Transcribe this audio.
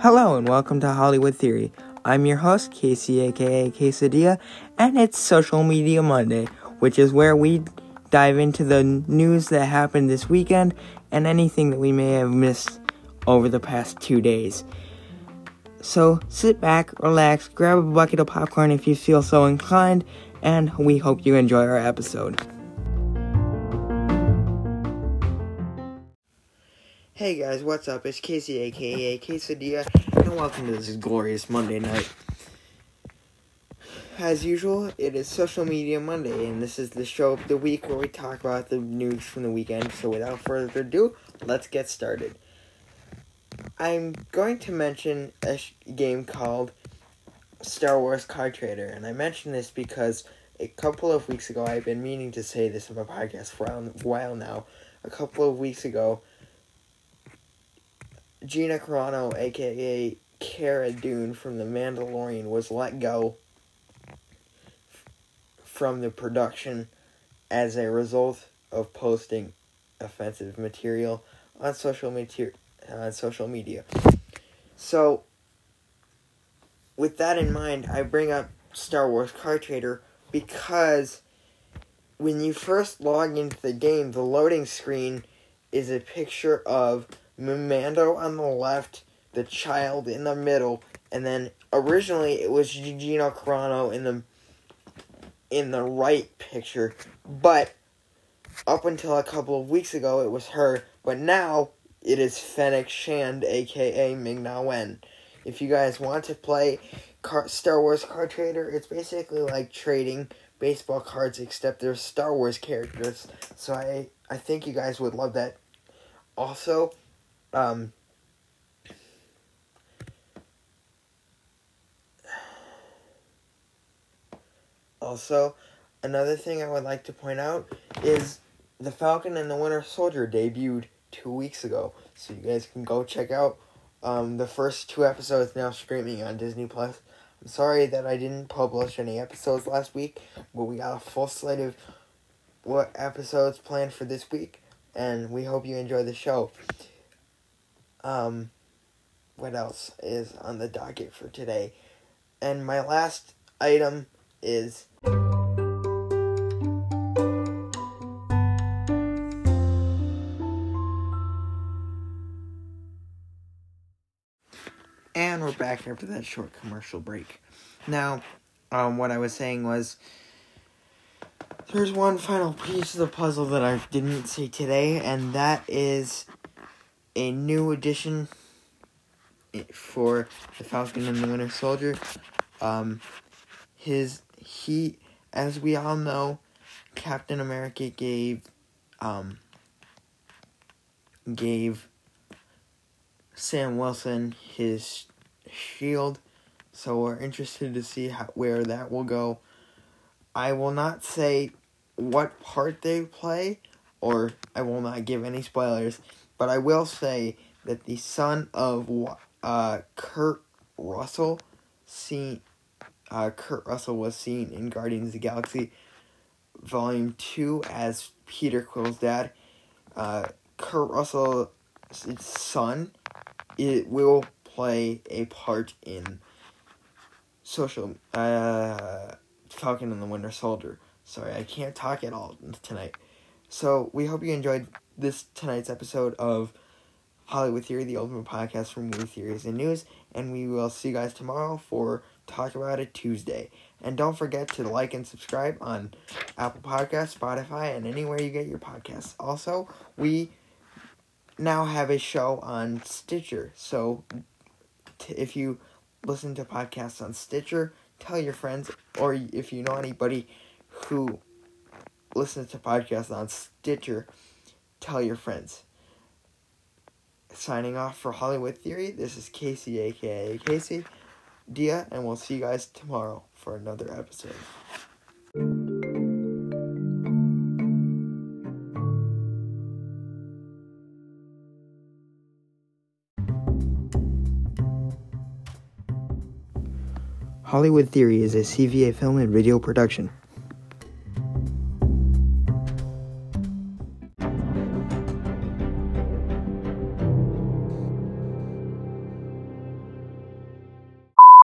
Hello and welcome to Hollywood Theory. I'm your host, Casey, aka Quesadilla, and it's Social Media Monday, which is where we dive into the news that happened this weekend and anything that we may have missed over the past 2 days. So sit back, relax, grab a bucket of popcorn if you feel so inclined, and we hope you enjoy our episode. Hey guys, what's up? It's Casey, aka Quesadilla, and welcome to this glorious Monday night. As usual, it is Social Media Monday, and this is the show of the week where we talk about the news from the weekend. So without further ado, let's get started. I'm going to mention a game called Star Wars Card Trader, and I mention this because a couple of weeks ago, I've been meaning to say this on my podcast for a while now, a couple of weeks ago, Gina Carano, aka Cara Dune from The Mandalorian, was let go from the production as a result of posting offensive material on social media. So, with that in mind, I bring up Star Wars Card Trader because when you first log into the game, the loading screen is a picture of Mando on the left, the child in the middle, and then originally it was Gina Carano in the right picture, but up until a couple of weeks ago it was her, but now it is Fennec Shand, aka Ming-Na Wen. If you guys want to play Star Wars Card Trader, it's basically like trading baseball cards except there's Star Wars characters, so I think you guys would love that. Also, another thing I would like to point out is The Falcon and the Winter Soldier debuted 2 weeks ago. So you guys can go check out the first two episodes now streaming on Disney Plus. I'm sorry that I didn't publish any episodes last week, but we got a full slate of what episodes planned for this week, and we hope you enjoy the show. What else is on the docket for today? And my last item is and we're back after that short commercial break. Now, what I was saying was there's one final piece of the puzzle that I didn't see today, and that is a new edition for The Falcon and the Winter Soldier. As we all know, Captain America gave Sam Wilson his shield, so we're interested to see where that will go. I will not say what part they play, or I will not give any spoilers, but I will say that the son of Kurt Russell was seen in Guardians of the Galaxy Volume 2 as Peter Quill's dad. Kurt Russell's son will play a part in Falcon and the Winter Soldier. Sorry, I can't talk at all tonight. So we hope you enjoyed this tonight's episode of Hollywood Theory, the ultimate podcast for movie theories and news, and we will see you guys tomorrow for Talk About It Tuesday. And don't forget to like and subscribe on Apple Podcasts, Spotify, and anywhere you get your podcasts. Also, we now have a show on Stitcher, so if you listen to podcasts on Stitcher, tell your friends, or if you know anybody who listens to podcasts on Stitcher, tell your friends. Signing off for Hollywood Theory, this is Casey, aka Casey Dia, and we'll see you guys tomorrow for another episode. Hollywood Theory is a CVA film and video production.